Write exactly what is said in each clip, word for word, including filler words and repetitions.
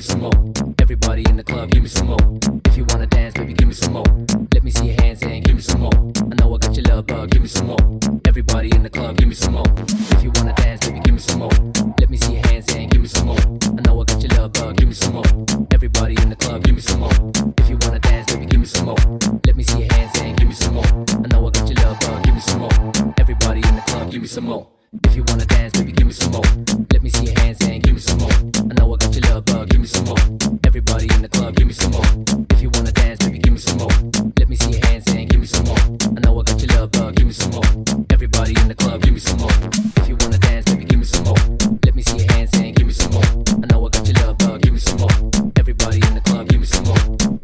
me some more. Everybody in the club, give me some more. If you wanna dance, baby, give me some more. Let me see your hands and give me some more. I know I got your love bug, give me some more. Everybody in the club, give me some more. If you wanna dance, baby, give me some more. Let me see your hands and give me some more. I know I got your love bug, give me some more. Everybody in the club, give me some more. If you wanna dance, baby, give me some more. Let me see your hands and give me some more. I know I got your love bug, give me some more. Everybody in the club, give me some more. If you wanna dance, baby, give me some more. Let me see your hands and give me some more. I know I got your love bug, give me some more. Everybody in the club, give me some more. If you wanna dance, baby, give me some more. Let me see your hands and give me some more. I know I got your love bug, give me some more. Everybody in the club, give me some more. If you wanna dance, baby, give me some more. Let me see your hands and give me some more. I know I got your love bug, give me some more. Everybody in the club, give me some more.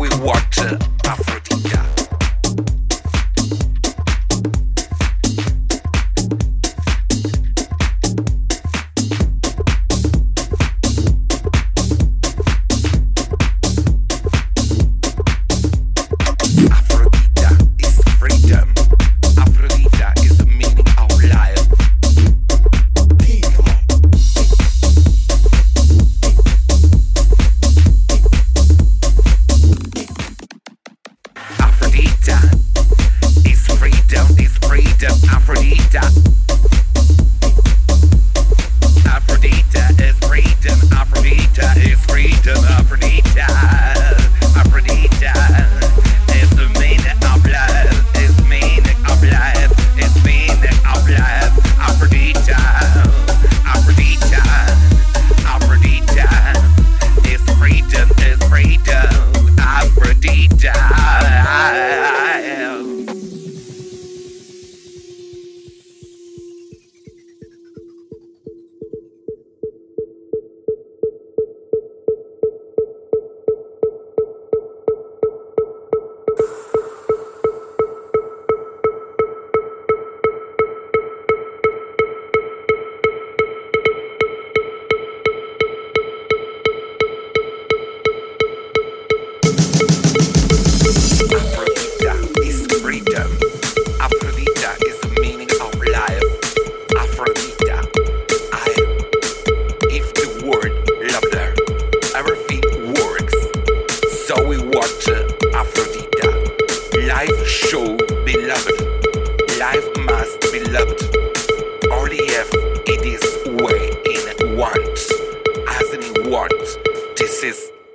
we watch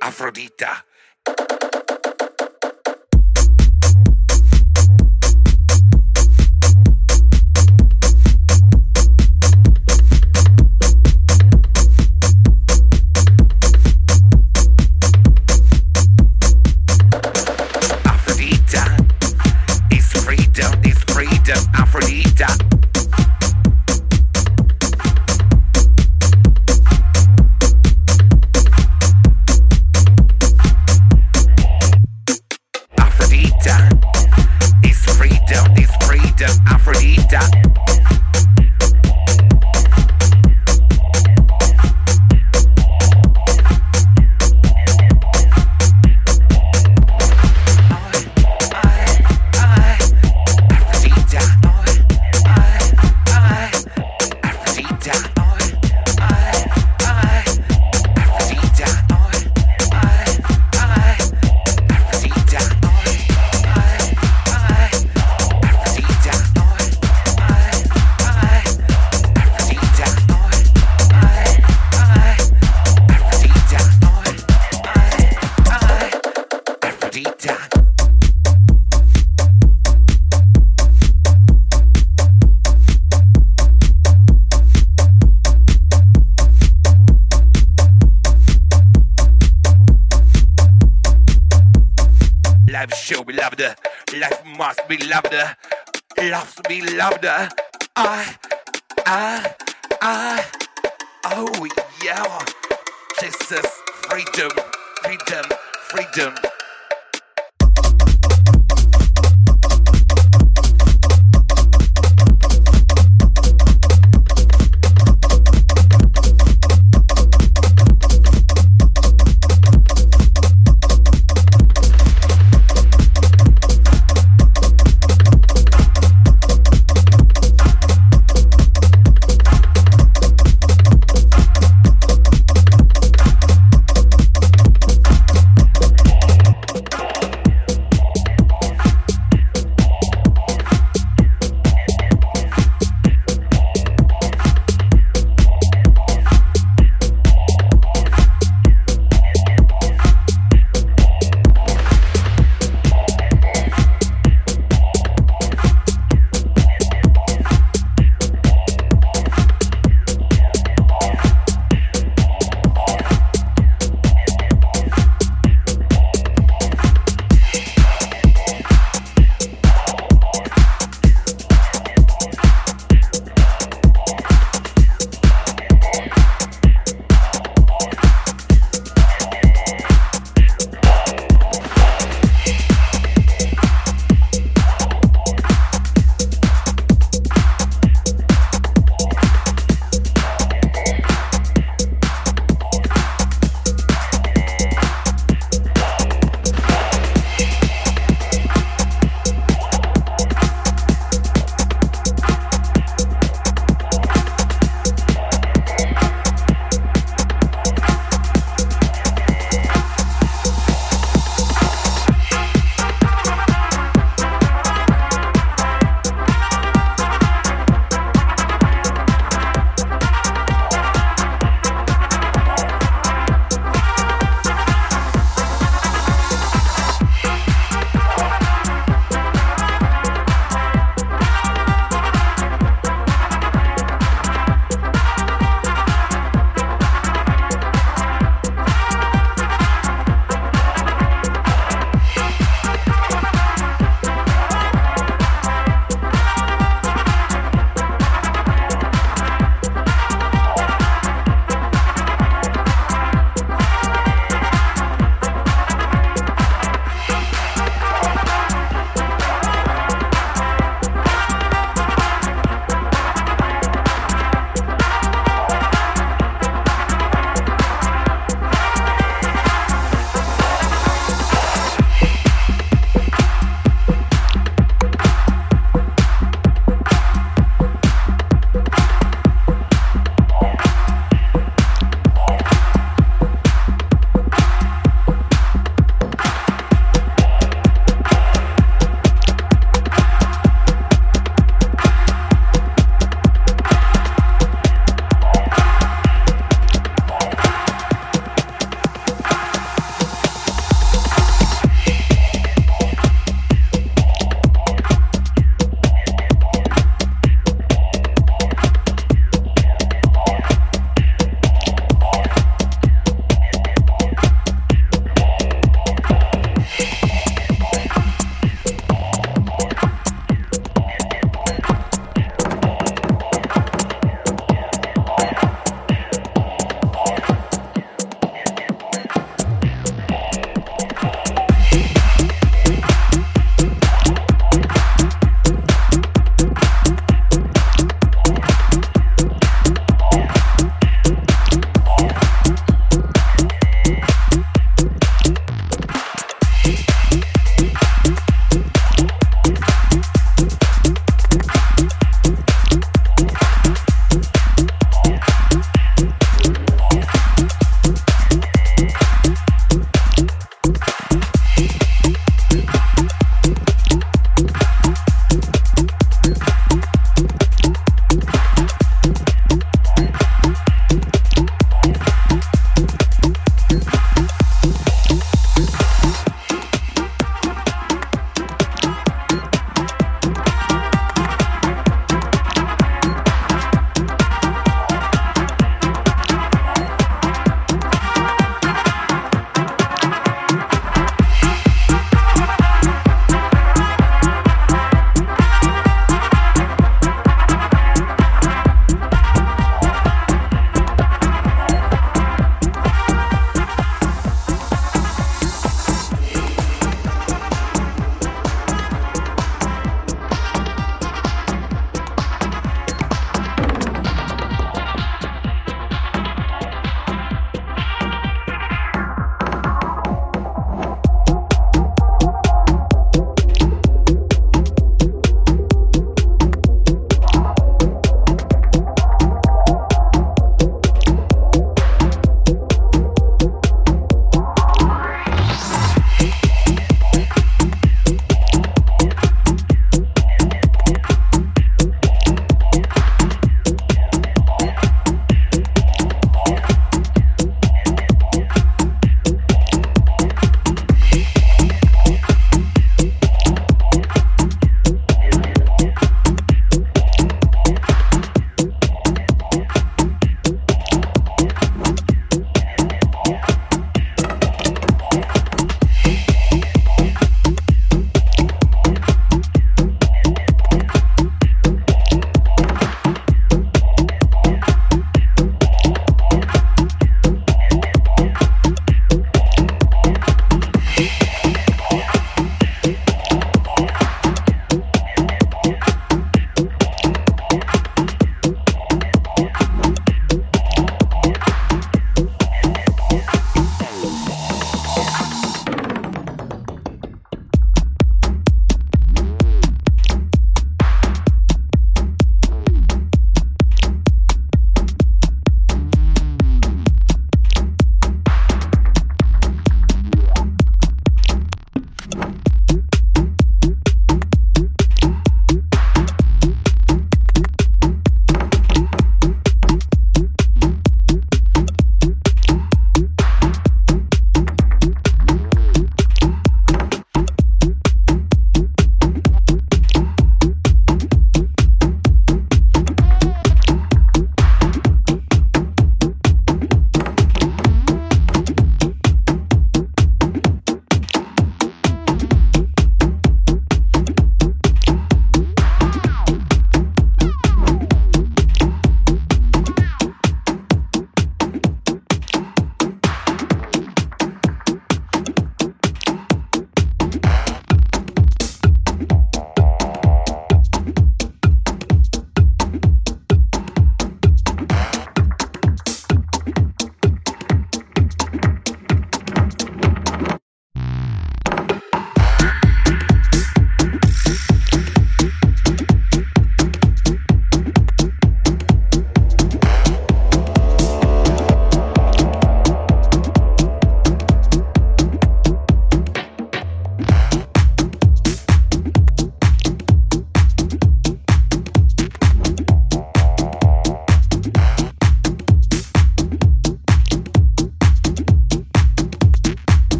Aphrodite.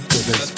notre mauvaise.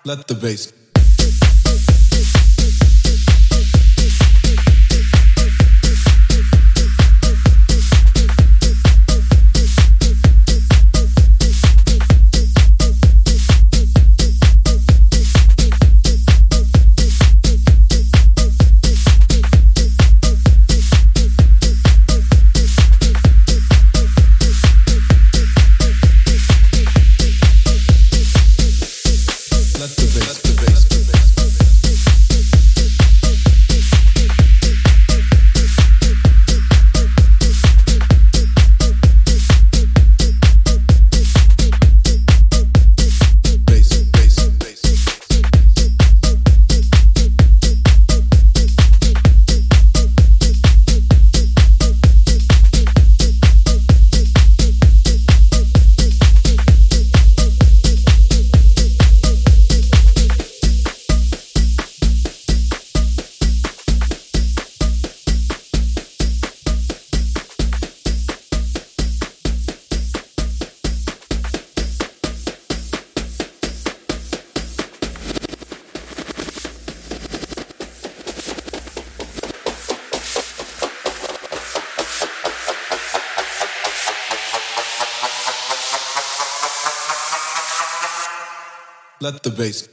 Let the bass. Let the bass.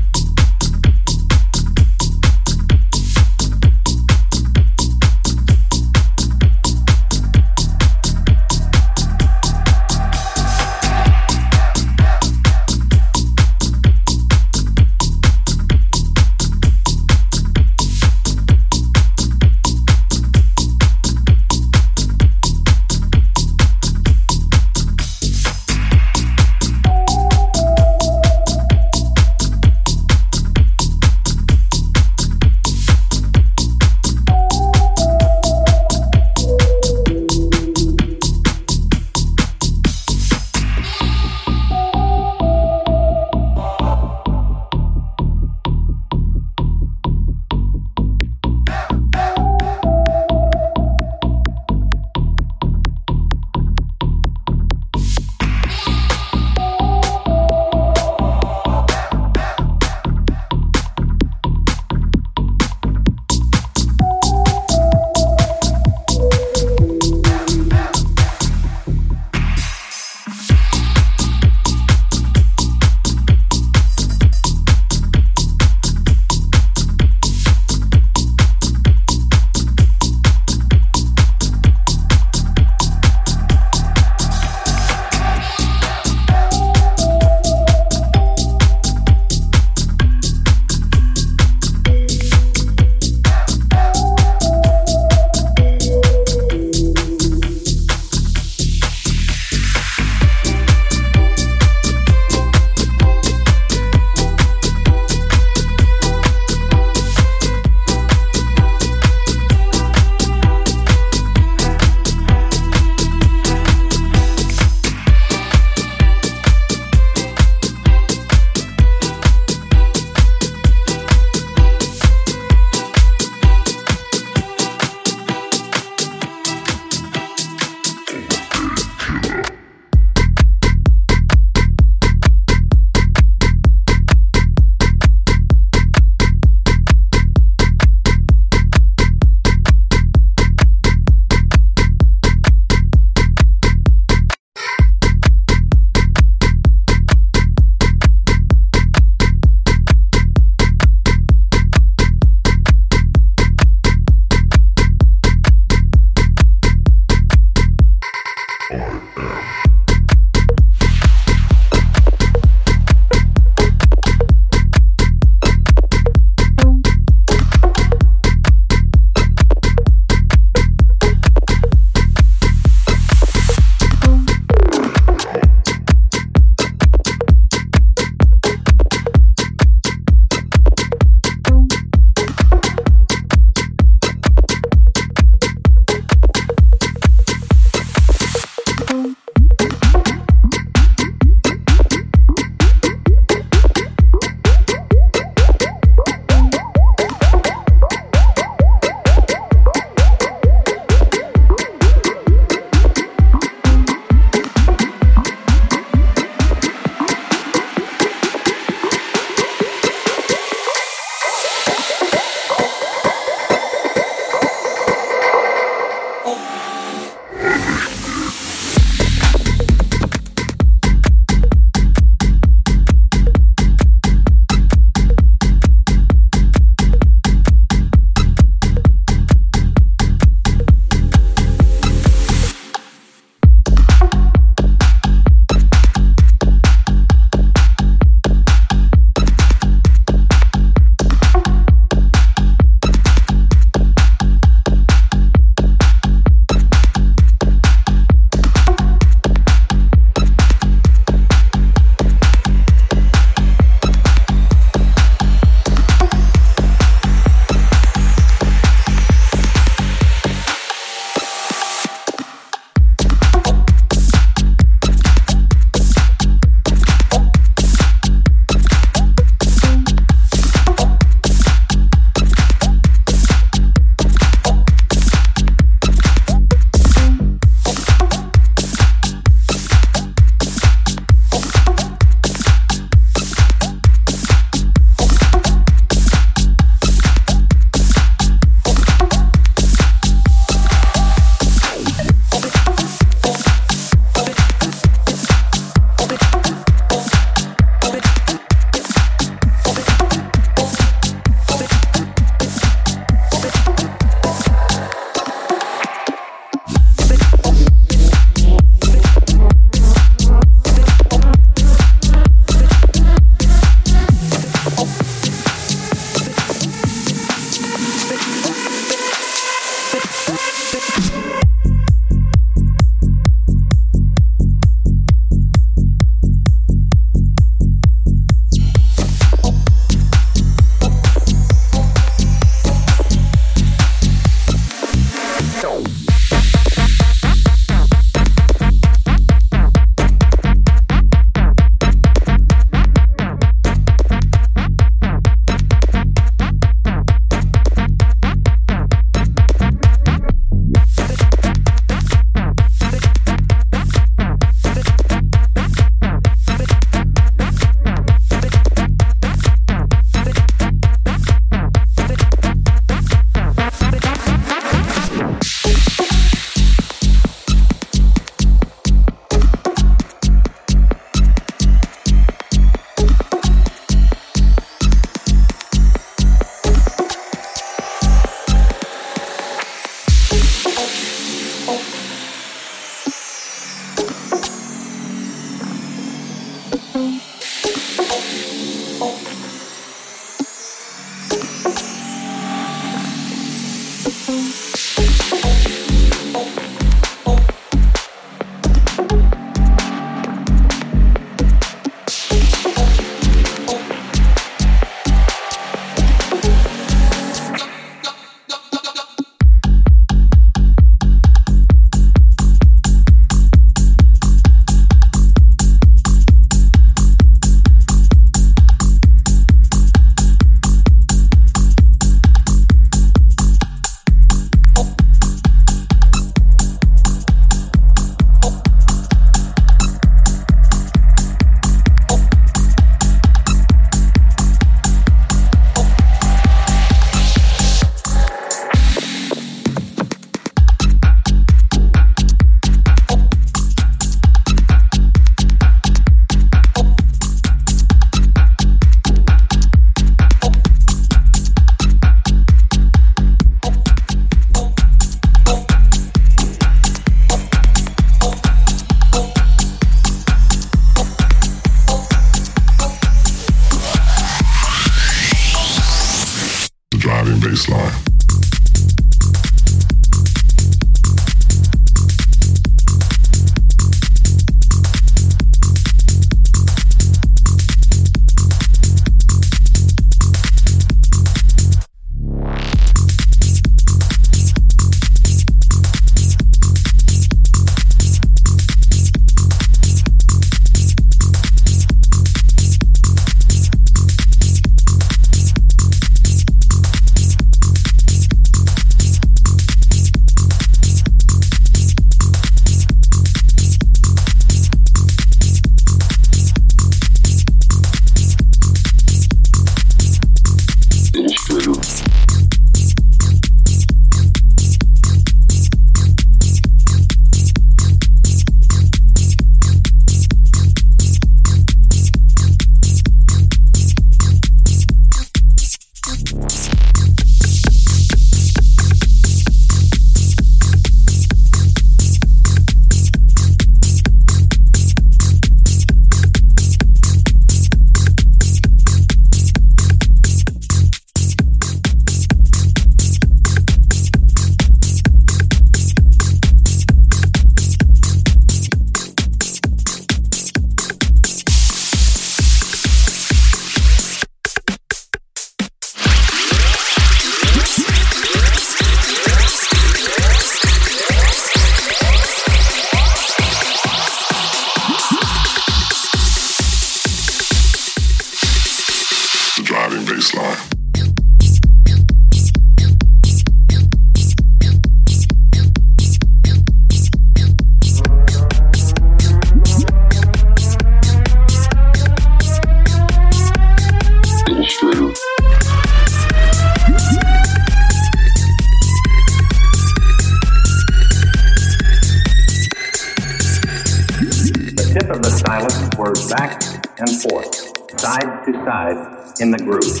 backwards, back and forth, side to side in the groove.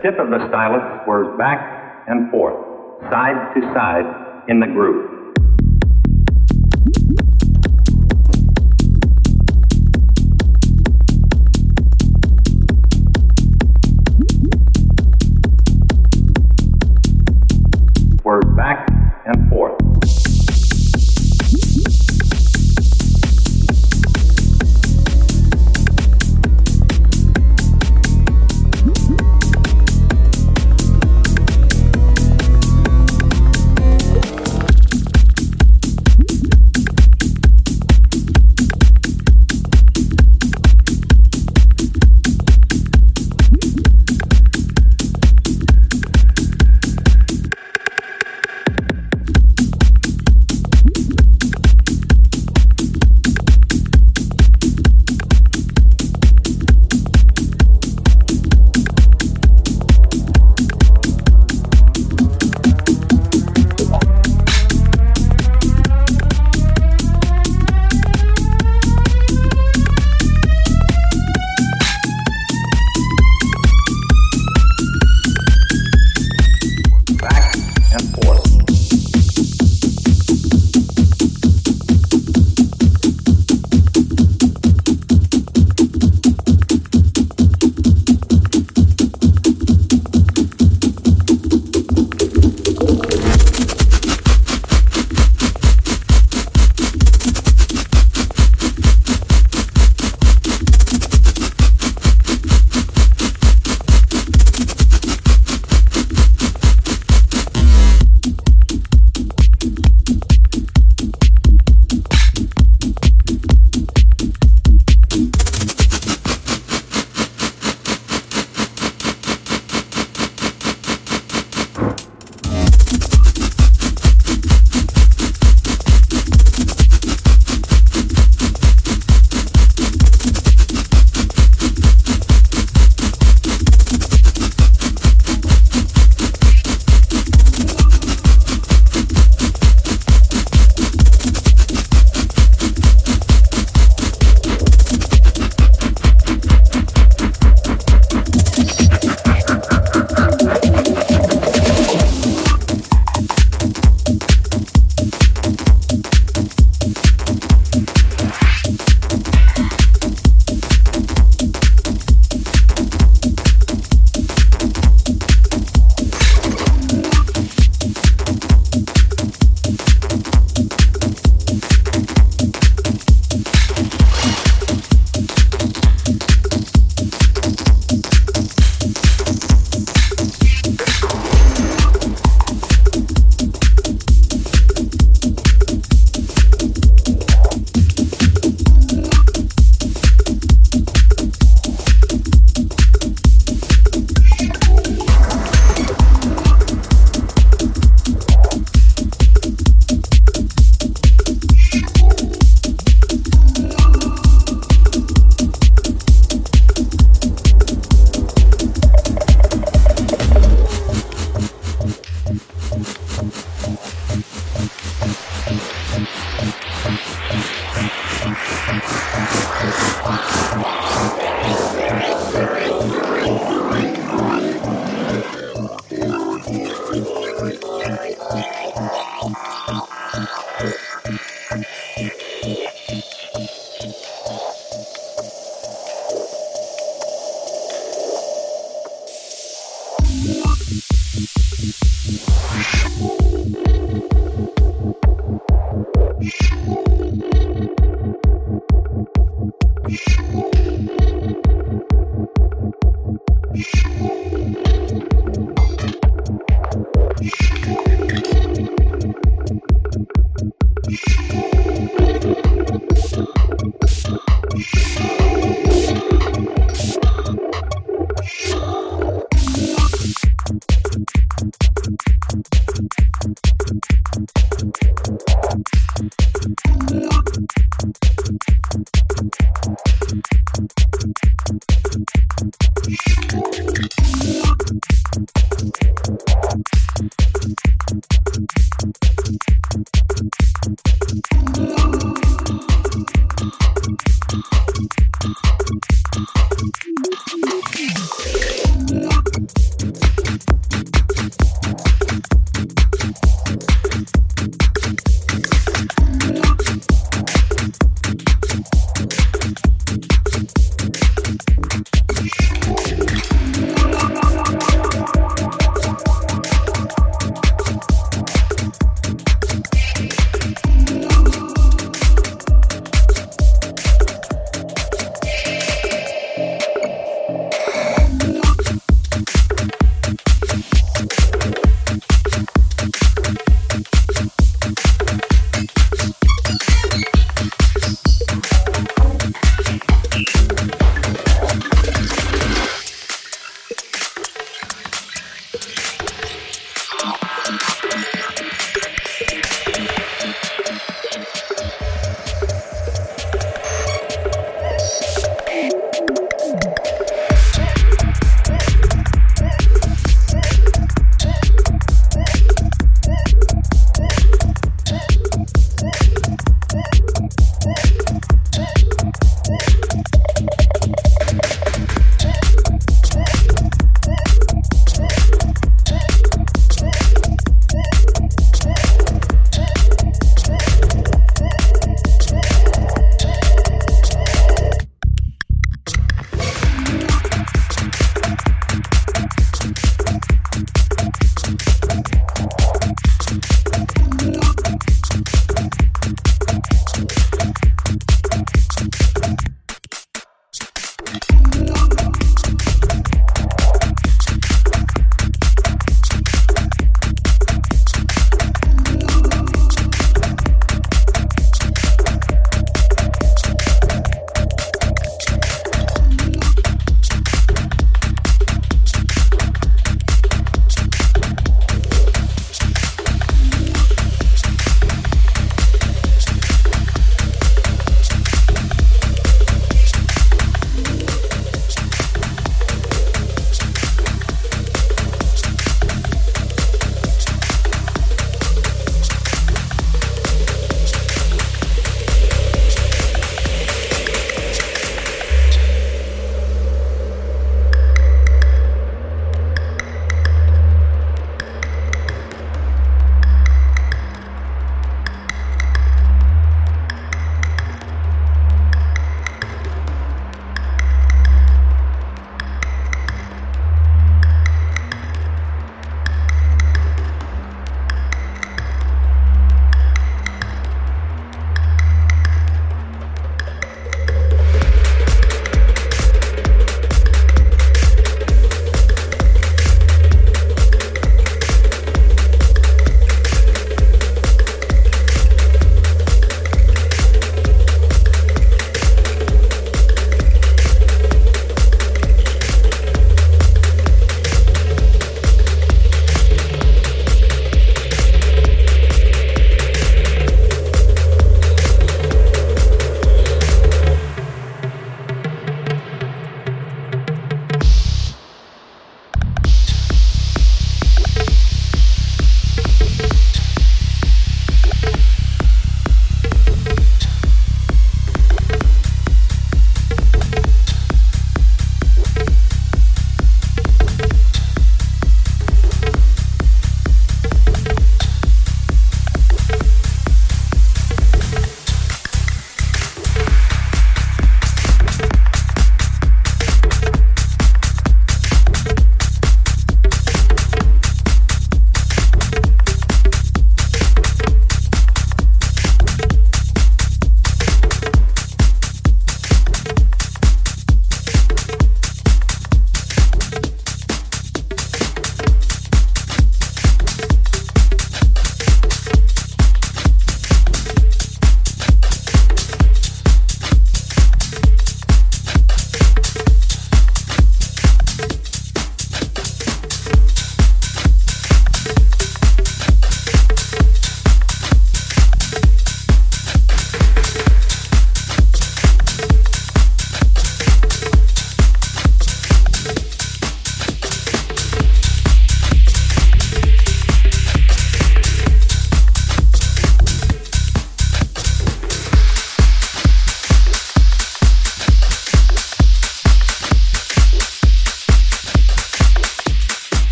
Tip of the stylus whirs back and forth, side to side in the groove.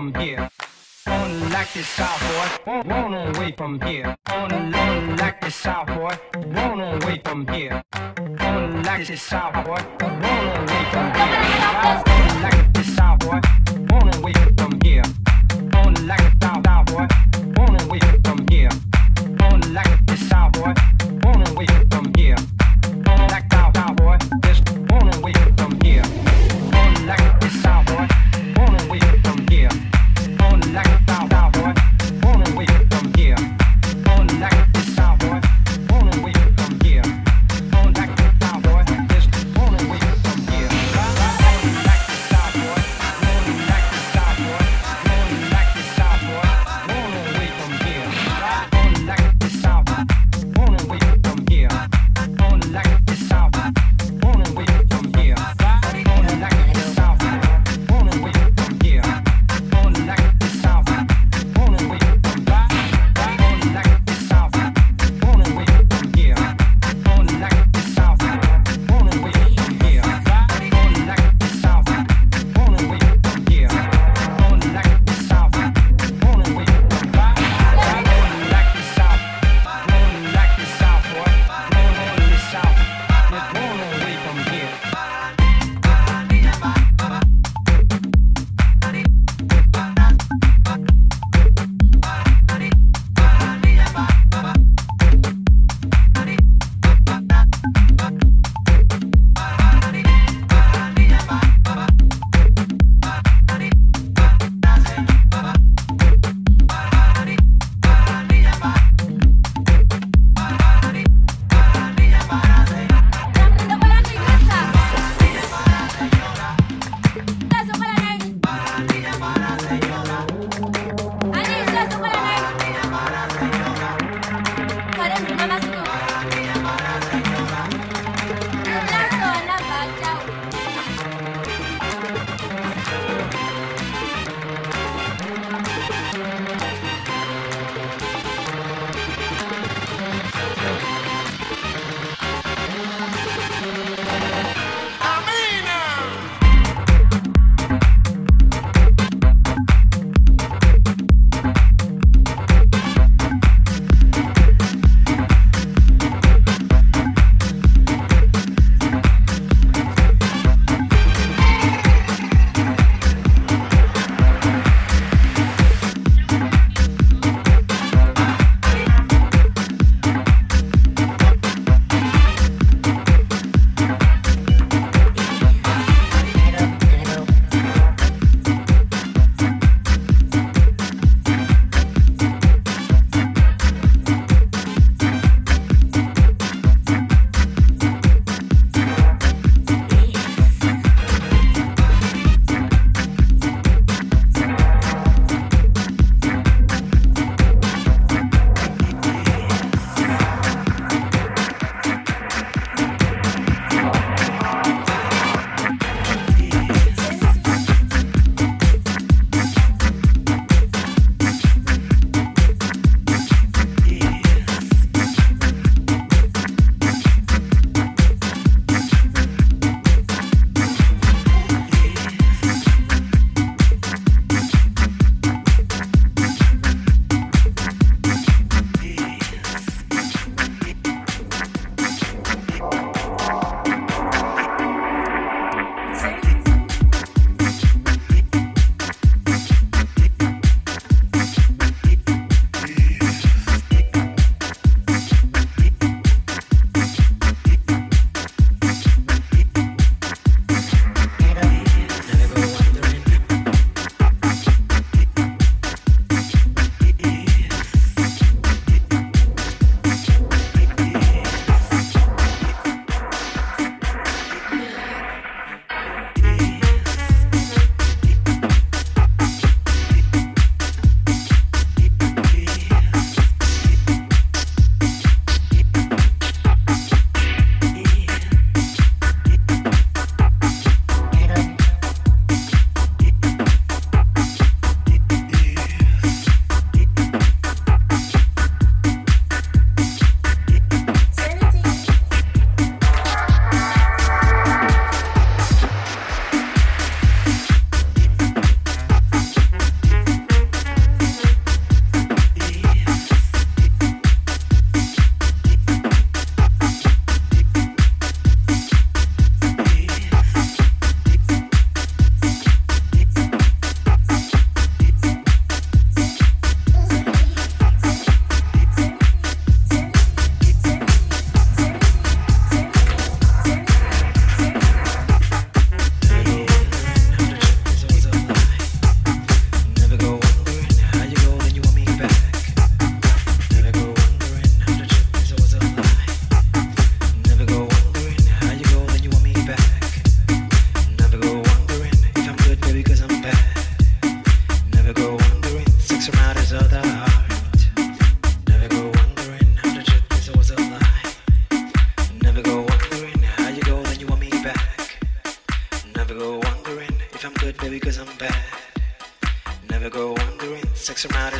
from here. On like this cowboy, won't away from here. On like this cowboy, won't away from here. On like this cowboy, won't away from here. On like this cowboy, won't away from here. On like this cowboy, won't away from here. On like this cowboy, won't away from here. On like this cowboy, just won't away from here. On like this cowboy, won't away from here. On like a cowboy, born away from here. On like a cowboy, born away from here. On like a cowboy, just born away from here. On like a cowboy, born like a cowboy, born like a cowboy.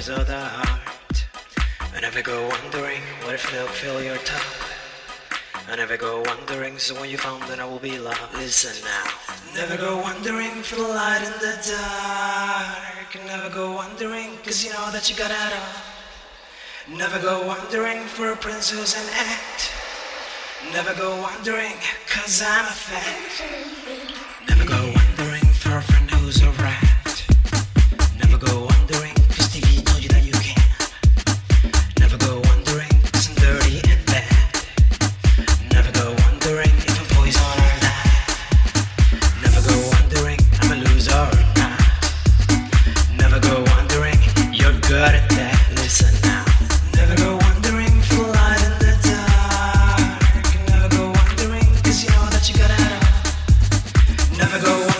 corners of the heart. I never go wondering what if they'll fill your top. I never go wondering, so when you found that I will be loved. Listen now. Never go wondering for the light in the dark. Never go wondering, cause you know that you got it all. Never go wondering for a prince who's an act. Never go wondering, cause I'm a fact. Never go wondering for a friend who's a rat. Never go wondering, cause T V told you that you can. Never go wondering, cause I'm dirty and bad. Never go wondering if I'm poison or not. Never go wondering I'm a loser or not. Never go wondering you're good at that. Listen now. Never go wondering for light in the dark. Never go wondering, cause you know that you gotta. Never go wondering.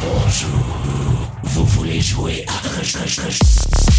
Bonjour, vous voulez jouer à...